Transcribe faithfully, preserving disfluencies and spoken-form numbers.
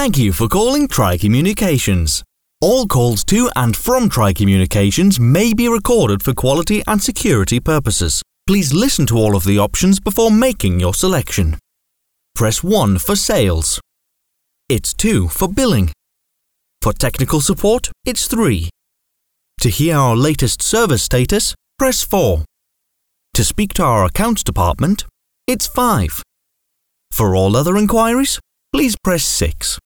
Thank you for calling Tri-Communications. All calls to and from Tri-Communications may be recorded for quality and security purposes. Please listen to all of the options before making your selection. Press one for sales. It's two for billing. For technical support, it's three. To hear our latest service status, press four. To speak to our accounts department, it's five. For all other inquiries, please press six.